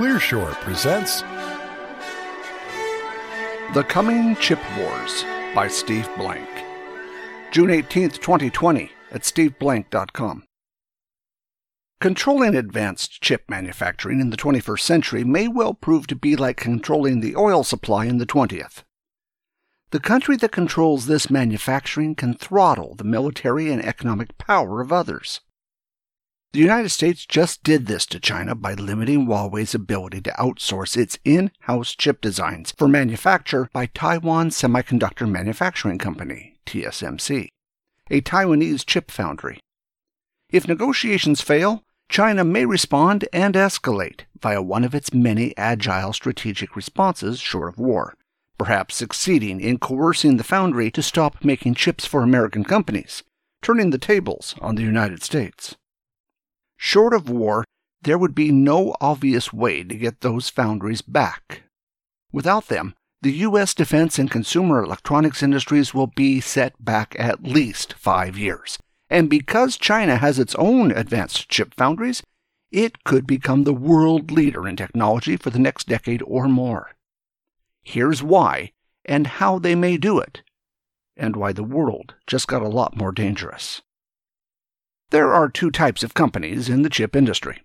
Clearshore presents The Coming Chip Wars by Steve Blank. June 18th, 2020 at steveblank.com. Controlling advanced chip manufacturing in the 21st century may well prove to be like controlling the oil supply in the 20th. The country that controls this manufacturing can throttle the military and economic power of others. The United States just did this to China by limiting Huawei's ability to outsource its in-house chip designs for manufacture by Taiwan Semiconductor Manufacturing Company, TSMC, a Taiwanese chip foundry. If negotiations fail, China may respond and escalate via one of its many agile strategic responses short of war, perhaps succeeding in coercing the foundry to stop making chips for American companies, turning the tables on the United States. Short of war, there would be no obvious way to get those foundries back. Without them, the U.S. defense and consumer electronics industries will be set back at least 5 years. And because China has its own advanced chip foundries, it could become the world leader in technology for the next decade or more. Here's why and how they may do it, and why the world just got a lot more dangerous. There are two types of companies in the chip industry.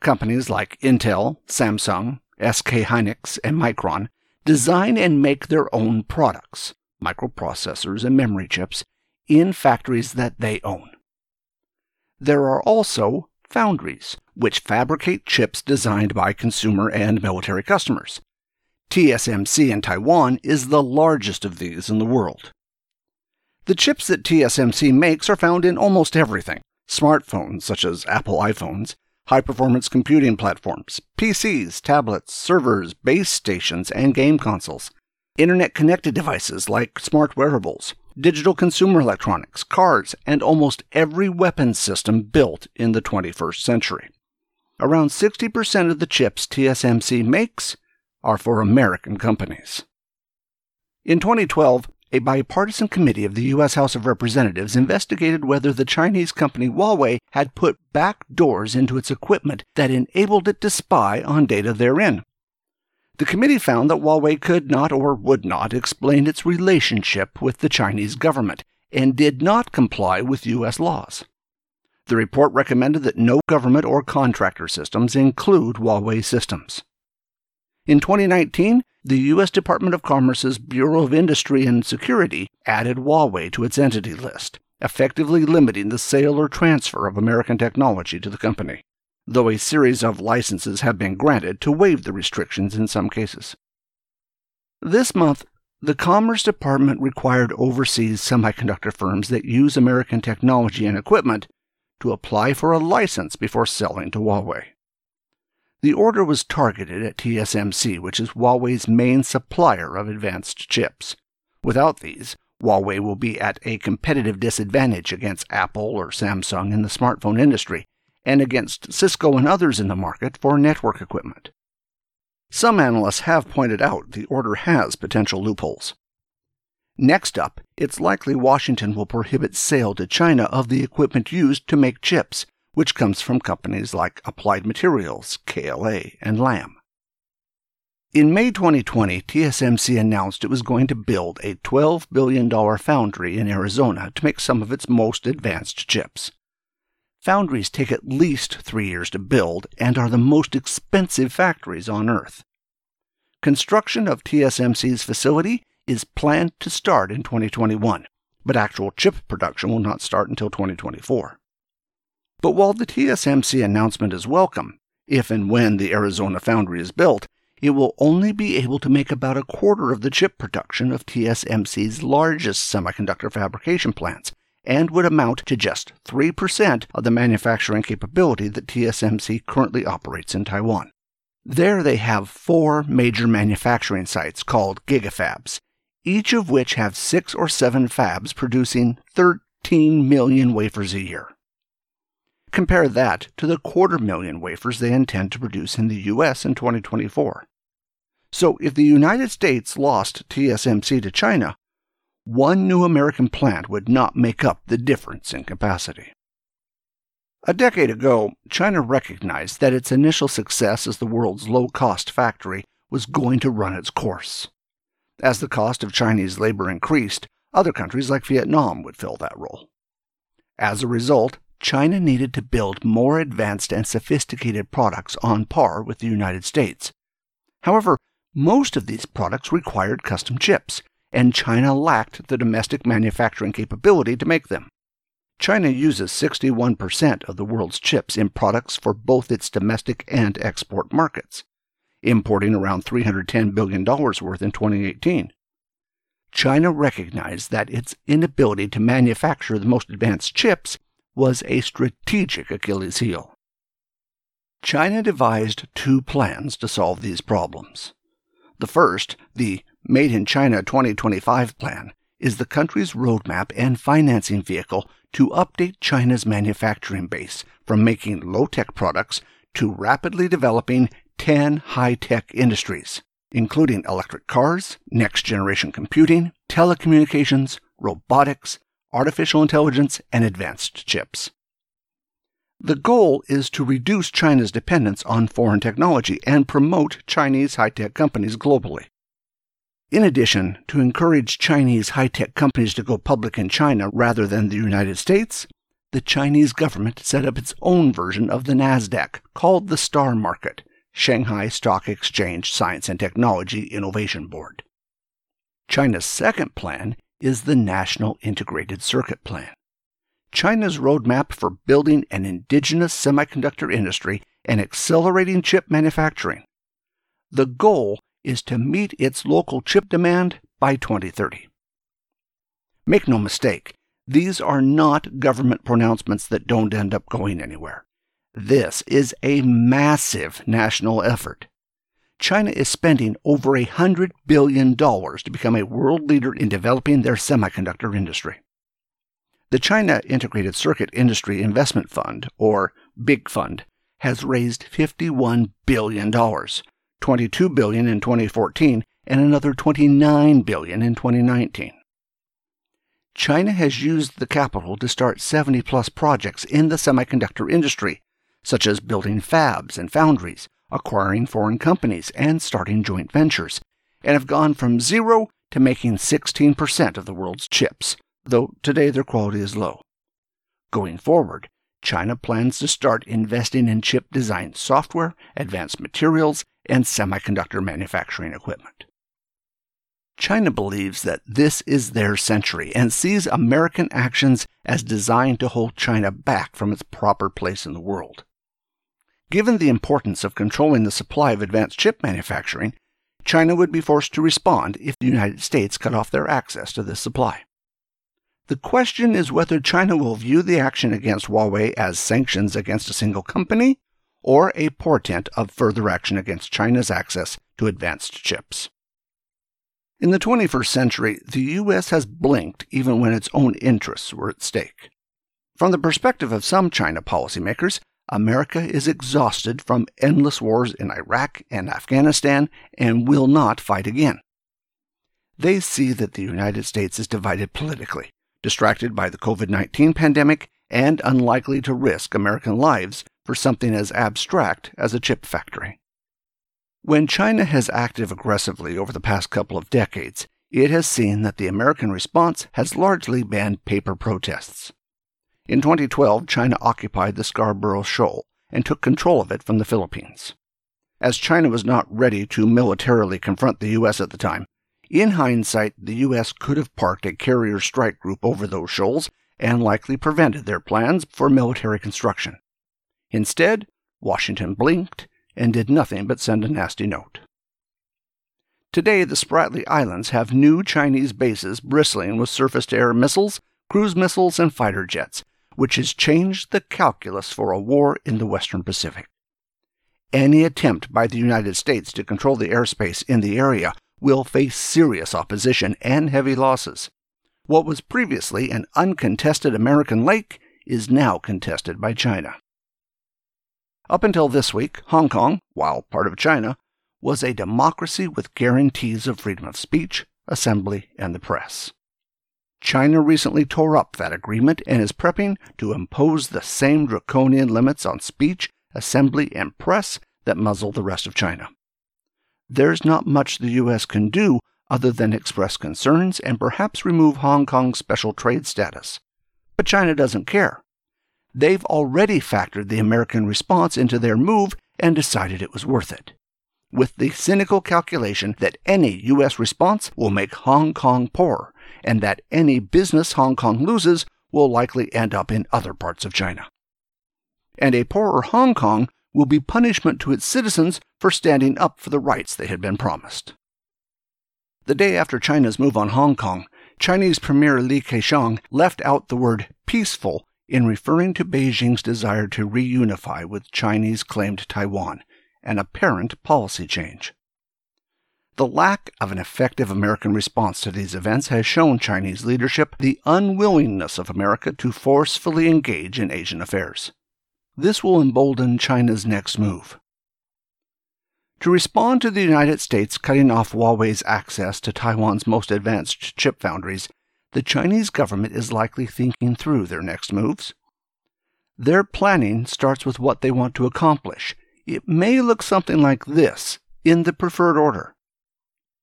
Companies like Intel, Samsung, SK Hynix, and Micron design and make their own products, microprocessors and memory chips, in factories that they own. There are also foundries, which fabricate chips designed by consumer and military customers. TSMC in Taiwan is the largest of these in the world. The chips that TSMC makes are found in almost everything: smartphones such as Apple iPhones, high-performance computing platforms, PCs, tablets, servers, base stations, and game consoles, internet-connected devices like smart wearables, digital consumer electronics, cars, and almost every weapons system built in the 21st century. Around 60% of the chips TSMC makes are for American companies. In 2012, a bipartisan committee of the U.S. House of Representatives investigated whether the Chinese company Huawei had put back doors into its equipment that enabled it to spy on data therein. The committee found that Huawei could not or would not explain its relationship with the Chinese government and did not comply with U.S. laws. The report recommended that no government or contractor systems include Huawei systems. In 2019, the U.S. Department of Commerce's Bureau of Industry and Security added Huawei to its entity list, effectively limiting the sale or transfer of American technology to the company, though a series of licenses have been granted to waive the restrictions in some cases. This month, the Commerce Department required overseas semiconductor firms that use American technology and equipment to apply for a license before selling to Huawei. The order was targeted at TSMC, which is Huawei's main supplier of advanced chips. Without these, Huawei will be at a competitive disadvantage against Apple or Samsung in the smartphone industry, and against Cisco and others in the market for network equipment. Some analysts have pointed out the order has potential loopholes. Next up, it's likely Washington will prohibit sale to China of the equipment used to make chips, which comes from companies like Applied Materials, KLA, and LAM. In May 2020, TSMC announced it was going to build a $12 billion foundry in Arizona to make some of its most advanced chips. Foundries take at least 3 years to build and are the most expensive factories on Earth. Construction of TSMC's facility is planned to start in 2021, but actual chip production will not start until 2024. But while the TSMC announcement is welcome, if and when the Arizona foundry is built, it will only be able to make about a quarter of the chip production of TSMC's largest semiconductor fabrication plants, and would amount to just 3% of the manufacturing capability that TSMC currently operates in Taiwan. There they have 4 major manufacturing sites called Gigafabs, each of which have 6 or 7 fabs producing 13 million wafers a year. Compare that to the 250,000 wafers they intend to produce in the U.S. in 2024. So if the United States lost TSMC to China, one new American plant would not make up the difference in capacity. A decade ago, China recognized that its initial success as the world's low-cost factory was going to run its course. As the cost of Chinese labor increased, other countries like Vietnam would fill that role. As a result, China needed to build more advanced and sophisticated products on par with the United States. However, most of these products required custom chips, and China lacked the domestic manufacturing capability to make them. China uses 61% of the world's chips in products for both its domestic and export markets, importing around $310 billion worth in 2018. China recognized that its inability to manufacture the most advanced chips was a strategic Achilles heel. China devised two plans to solve these problems. The first, the Made in China 2025 plan, is the country's roadmap and financing vehicle to update China's manufacturing base from making low-tech products to rapidly developing 10 high-tech industries, including electric cars, next-generation computing, telecommunications, robotics, artificial intelligence, and advanced chips. The goal is to reduce China's dependence on foreign technology and promote Chinese high-tech companies globally. In addition, to encourage Chinese high-tech companies to go public in China rather than the United States, the Chinese government set up its own version of the NASDAQ, called the Star Market, Shanghai Stock Exchange Science and Technology Innovation Board. China's second plan is the National Integrated Circuit Plan, China's roadmap for building an indigenous semiconductor industry and accelerating chip manufacturing. The goal is to meet its local chip demand by 2030. Make no mistake, these are not government pronouncements that don't end up going anywhere. This is a massive national effort. China is spending over $100 billion to become a world leader in developing their semiconductor industry. The China Integrated Circuit Industry Investment Fund, or Big Fund, has raised $51 billion, $22 billion in 2014 and another $29 billion in 2019. China has used the capital to start 70-plus projects in the semiconductor industry, such as building fabs and foundries, acquiring foreign companies, and starting joint ventures, and have gone from zero to making 16% of the world's chips, though today their quality is low. Going forward, China plans to start investing in chip design software, advanced materials, and semiconductor manufacturing equipment. China believes that this is their century and sees American actions as designed to hold China back from its proper place in the world. Given the importance of controlling the supply of advanced chip manufacturing, China would be forced to respond if the United States cut off their access to this supply. The question is whether China will view the action against Huawei as sanctions against a single company or a portent of further action against China's access to advanced chips. In the 21st century, the U.S. has blinked even when its own interests were at stake. From the perspective of some China policymakers, America is exhausted from endless wars in Iraq and Afghanistan and will not fight again. They see that the United States is divided politically, distracted by the COVID-19 pandemic, and unlikely to risk American lives for something as abstract as a chip factory. When China has acted aggressively over the past couple of decades, it has seen that the American response has largely been paper protests. In 2012, China occupied the Scarborough Shoal and took control of it from the Philippines. As China was not ready to militarily confront the U.S. at the time, in hindsight, the U.S. could have parked a carrier strike group over those shoals and likely prevented their plans for military construction. Instead, Washington blinked and did nothing but send a nasty note. Today, the Spratly Islands have new Chinese bases bristling with surface-to-air missiles, cruise missiles, and fighter jets, which has changed the calculus for a war in the Western Pacific. Any attempt by the United States to control the airspace in the area will face serious opposition and heavy losses. What was previously an uncontested American lake is now contested by China. Up until this week, Hong Kong, while part of China, was a democracy with guarantees of freedom of speech, assembly, and the press. China recently tore up that agreement and is prepping to impose the same draconian limits on speech, assembly, and press that muzzle the rest of China. There's not much the U.S. can do other than express concerns and perhaps remove Hong Kong's special trade status. But China doesn't care. They've already factored the American response into their move and decided it was worth it, with the cynical calculation that any U.S. response will make Hong Kong poorer and that any business Hong Kong loses will likely end up in other parts of China. And a poorer Hong Kong will be punishment to its citizens for standing up for the rights they had been promised. The day after China's move on Hong Kong, Chinese Premier Li Keqiang left out the word peaceful in referring to Beijing's desire to reunify with Chinese-claimed Taiwan, an apparent policy change. The lack of an effective American response to these events has shown Chinese leadership the unwillingness of America to forcefully engage in Asian affairs. This will embolden China's next move. To respond to the United States cutting off Huawei's access to Taiwan's most advanced chip foundries, the Chinese government is likely thinking through their next moves. Their planning starts with what they want to accomplish. It may look something like this, in the preferred order.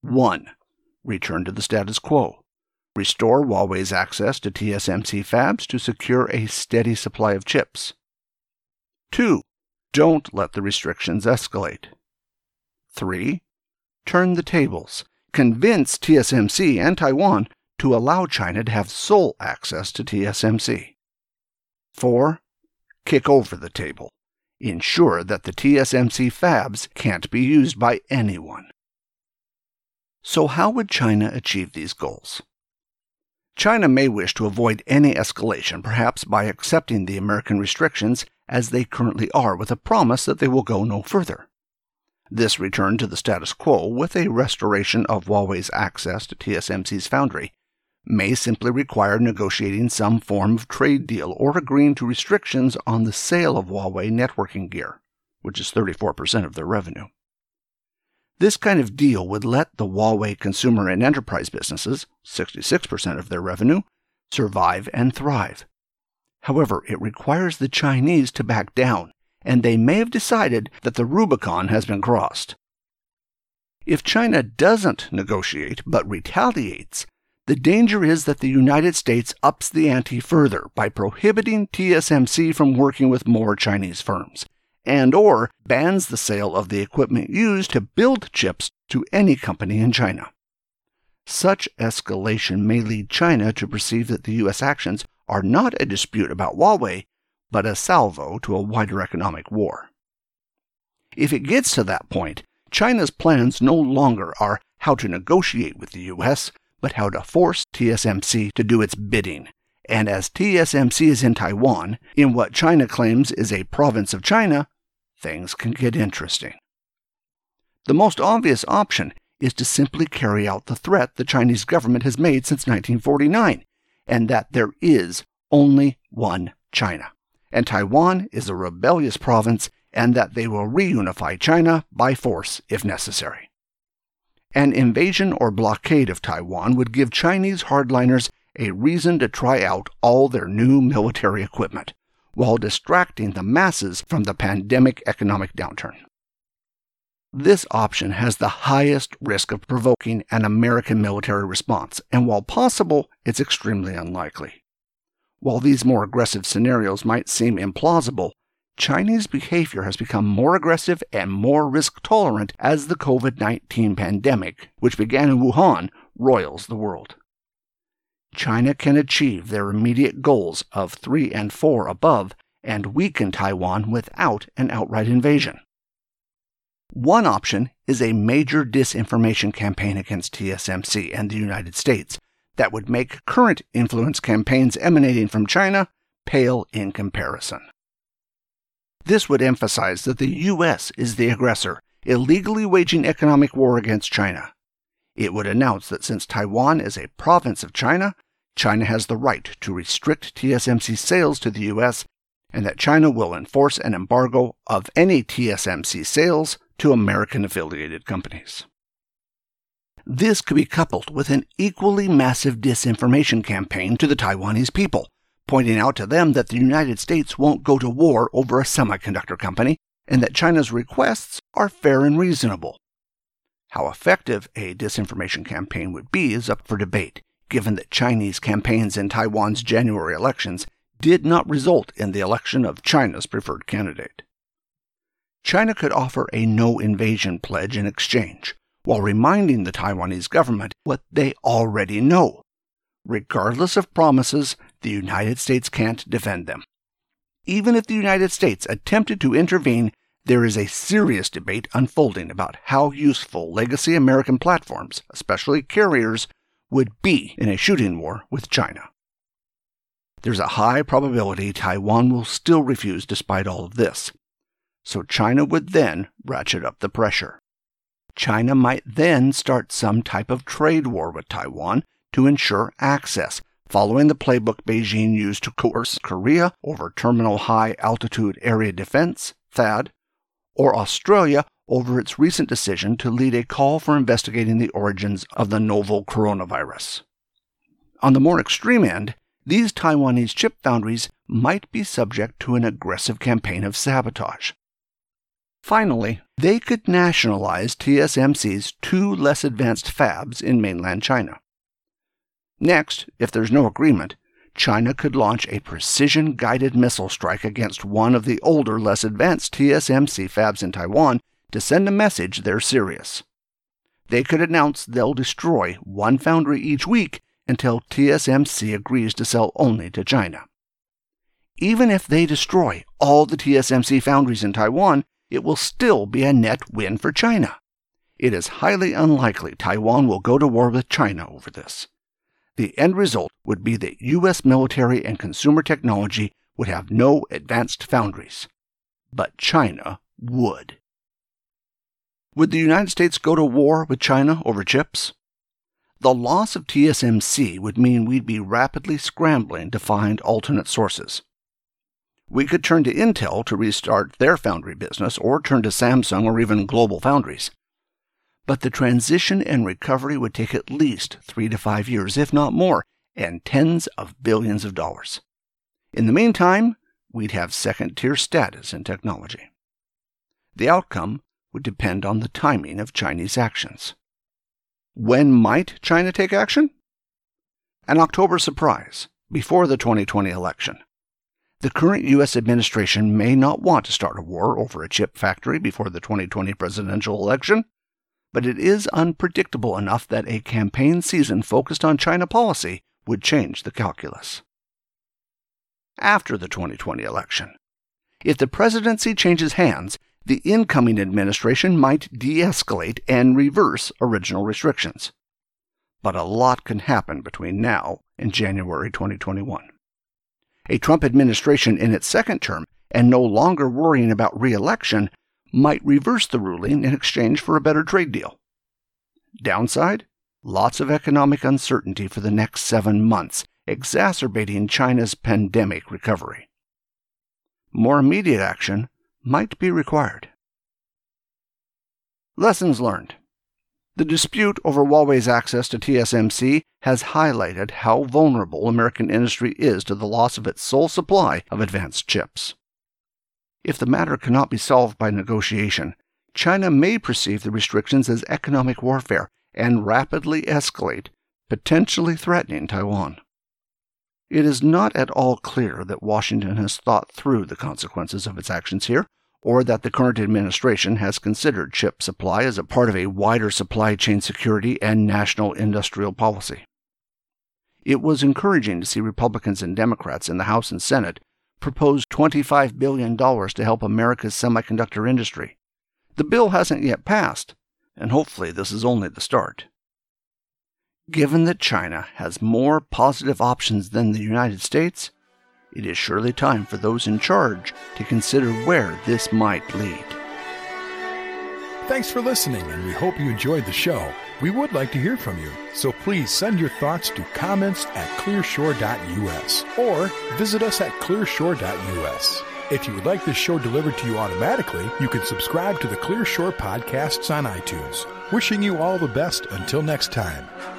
1. Return to the status quo. Restore Huawei's access to TSMC fabs to secure a steady supply of chips. 2. Don't let the restrictions escalate. 3. Turn the tables. Convince TSMC and Taiwan to allow China to have sole access to TSMC. 4. Kick over the table. Ensure that the TSMC fabs can't be used by anyone. So how would China achieve these goals? China may wish to avoid any escalation, perhaps by accepting the American restrictions as they currently are, with a promise that they will go no further. This return to the status quo with a restoration of Huawei's access to TSMC's foundry may simply require negotiating some form of trade deal or agreeing to restrictions on the sale of Huawei networking gear, which is 34% of their revenue. This kind of deal would let the Huawei consumer and enterprise businesses, 66% of their revenue, survive and thrive. However, it requires the Chinese to back down, and they may have decided that the Rubicon has been crossed. If China doesn't negotiate but retaliates, the danger is that the United States ups the ante further by prohibiting TSMC from working with more Chinese firms, and or bans the sale of the equipment used to build chips to any company in China. Such escalation may lead China to perceive that the U.S. actions are not a dispute about Huawei, but a salvo to a wider economic war. If it gets to that point, China's plans no longer are how to negotiate with the U.S., but how to force TSMC to do its bidding. And as TSMC is in Taiwan, in what China claims is a province of China, things can get interesting. The most obvious option is to simply carry out the threat the Chinese government has made since 1949, and that there is only one China, and Taiwan is a rebellious province, and that they will reunify China by force if necessary. An invasion or blockade of Taiwan would give Chinese hardliners a reason to try out all their new military equipment, while distracting the masses from the pandemic economic downturn. This option has the highest risk of provoking an American military response, and while possible, it's extremely unlikely. While these more aggressive scenarios might seem implausible, Chinese behavior has become more aggressive and more risk-tolerant as the COVID-19 pandemic, which began in Wuhan, roils the world. China can achieve their immediate goals of 3 and 4 above and weaken Taiwan without an outright invasion. One option is a major disinformation campaign against TSMC and the United States that would make current influence campaigns emanating from China pale in comparison. This would emphasize that the U.S. is the aggressor, illegally waging economic war against China. It would announce that since Taiwan is a province of China, China has the right to restrict TSMC sales to the U.S., and that China will enforce an embargo of any TSMC sales to American-affiliated companies. This could be coupled with an equally massive disinformation campaign to the Taiwanese people, pointing out to them that the United States won't go to war over a semiconductor company and that China's requests are fair and reasonable. How effective a disinformation campaign would be is up for debate, given that Chinese campaigns in Taiwan's January elections did not result in the election of China's preferred candidate. China could offer a no-invasion pledge in exchange, while reminding the Taiwanese government what they already know. Regardless of promises, the United States can't defend them. Even if the United States attempted to intervene, there is a serious debate unfolding about how useful legacy American platforms, especially carriers, would be in a shooting war with China. There's a high probability Taiwan will still refuse despite all of this. So China would then ratchet up the pressure. China might then start some type of trade war with Taiwan to ensure access, following the playbook Beijing used to coerce Korea over Terminal High Altitude Area Defense, THAAD, or Australia over its recent decision to lead a call for investigating the origins of the novel coronavirus. On the more extreme end, these Taiwanese chip foundries might be subject to an aggressive campaign of sabotage. Finally, they could nationalize TSMC's two less advanced fabs in mainland China. Next, if there's no agreement, China could launch a precision-guided missile strike against one of the older, less advanced TSMC fabs in Taiwan to send a message they're serious. They could announce they'll destroy one foundry each week until TSMC agrees to sell only to China. Even if they destroy all the TSMC foundries in Taiwan, it will still be a net win for China. It is highly unlikely Taiwan will go to war with China over this. The end result would be that U.S. military and consumer technology would have no advanced foundries. But China would. Would the United States go to war with China over chips? The loss of TSMC would mean we'd be rapidly scrambling to find alternate sources. We could turn to Intel to restart their foundry business, or turn to Samsung or even global foundries. But the transition and recovery would take at least 3 to 5 years, if not more, and tens of billions of dollars. In the meantime, we'd have second-tier status in technology. The outcome would depend on the timing of Chinese actions. When might China take action? An October surprise, before the 2020 election. The current U.S. administration may not want to start a war over a chip factory before the 2020 presidential election, but it is unpredictable enough that a campaign season focused on China policy would change the calculus. After the 2020 election, if the presidency changes hands, the incoming administration might de-escalate and reverse original restrictions. But a lot can happen between now and January 2021. A Trump administration in its second term, and no longer worrying about re-election, might reverse the ruling in exchange for a better trade deal. Downside? Lots of economic uncertainty for the next 7 months, exacerbating China's pandemic recovery. More immediate action might be required. Lessons learned. The dispute over Huawei's access to TSMC has highlighted how vulnerable American industry is to the loss of its sole supply of advanced chips. If the matter cannot be solved by negotiation, China may perceive the restrictions as economic warfare and rapidly escalate, potentially threatening Taiwan. It is not at all clear that Washington has thought through the consequences of its actions here, or that the current administration has considered chip supply as a part of a wider supply chain security and national industrial policy. It was encouraging to see Republicans and Democrats in the House and Senate propose $25 billion to help America's semiconductor industry. The bill hasn't yet passed, and hopefully this is only the start. Given that China has more positive options than the United States, it is surely time for those in charge to consider where this might lead. Thanks for listening, and we hope you enjoyed the show. We would like to hear from you, so please send your thoughts to comments@clearshore.us or visit us at clearshore.us. If you would like this show delivered to you automatically, you can subscribe to the Clearshore podcasts on iTunes. Wishing you all the best until next time.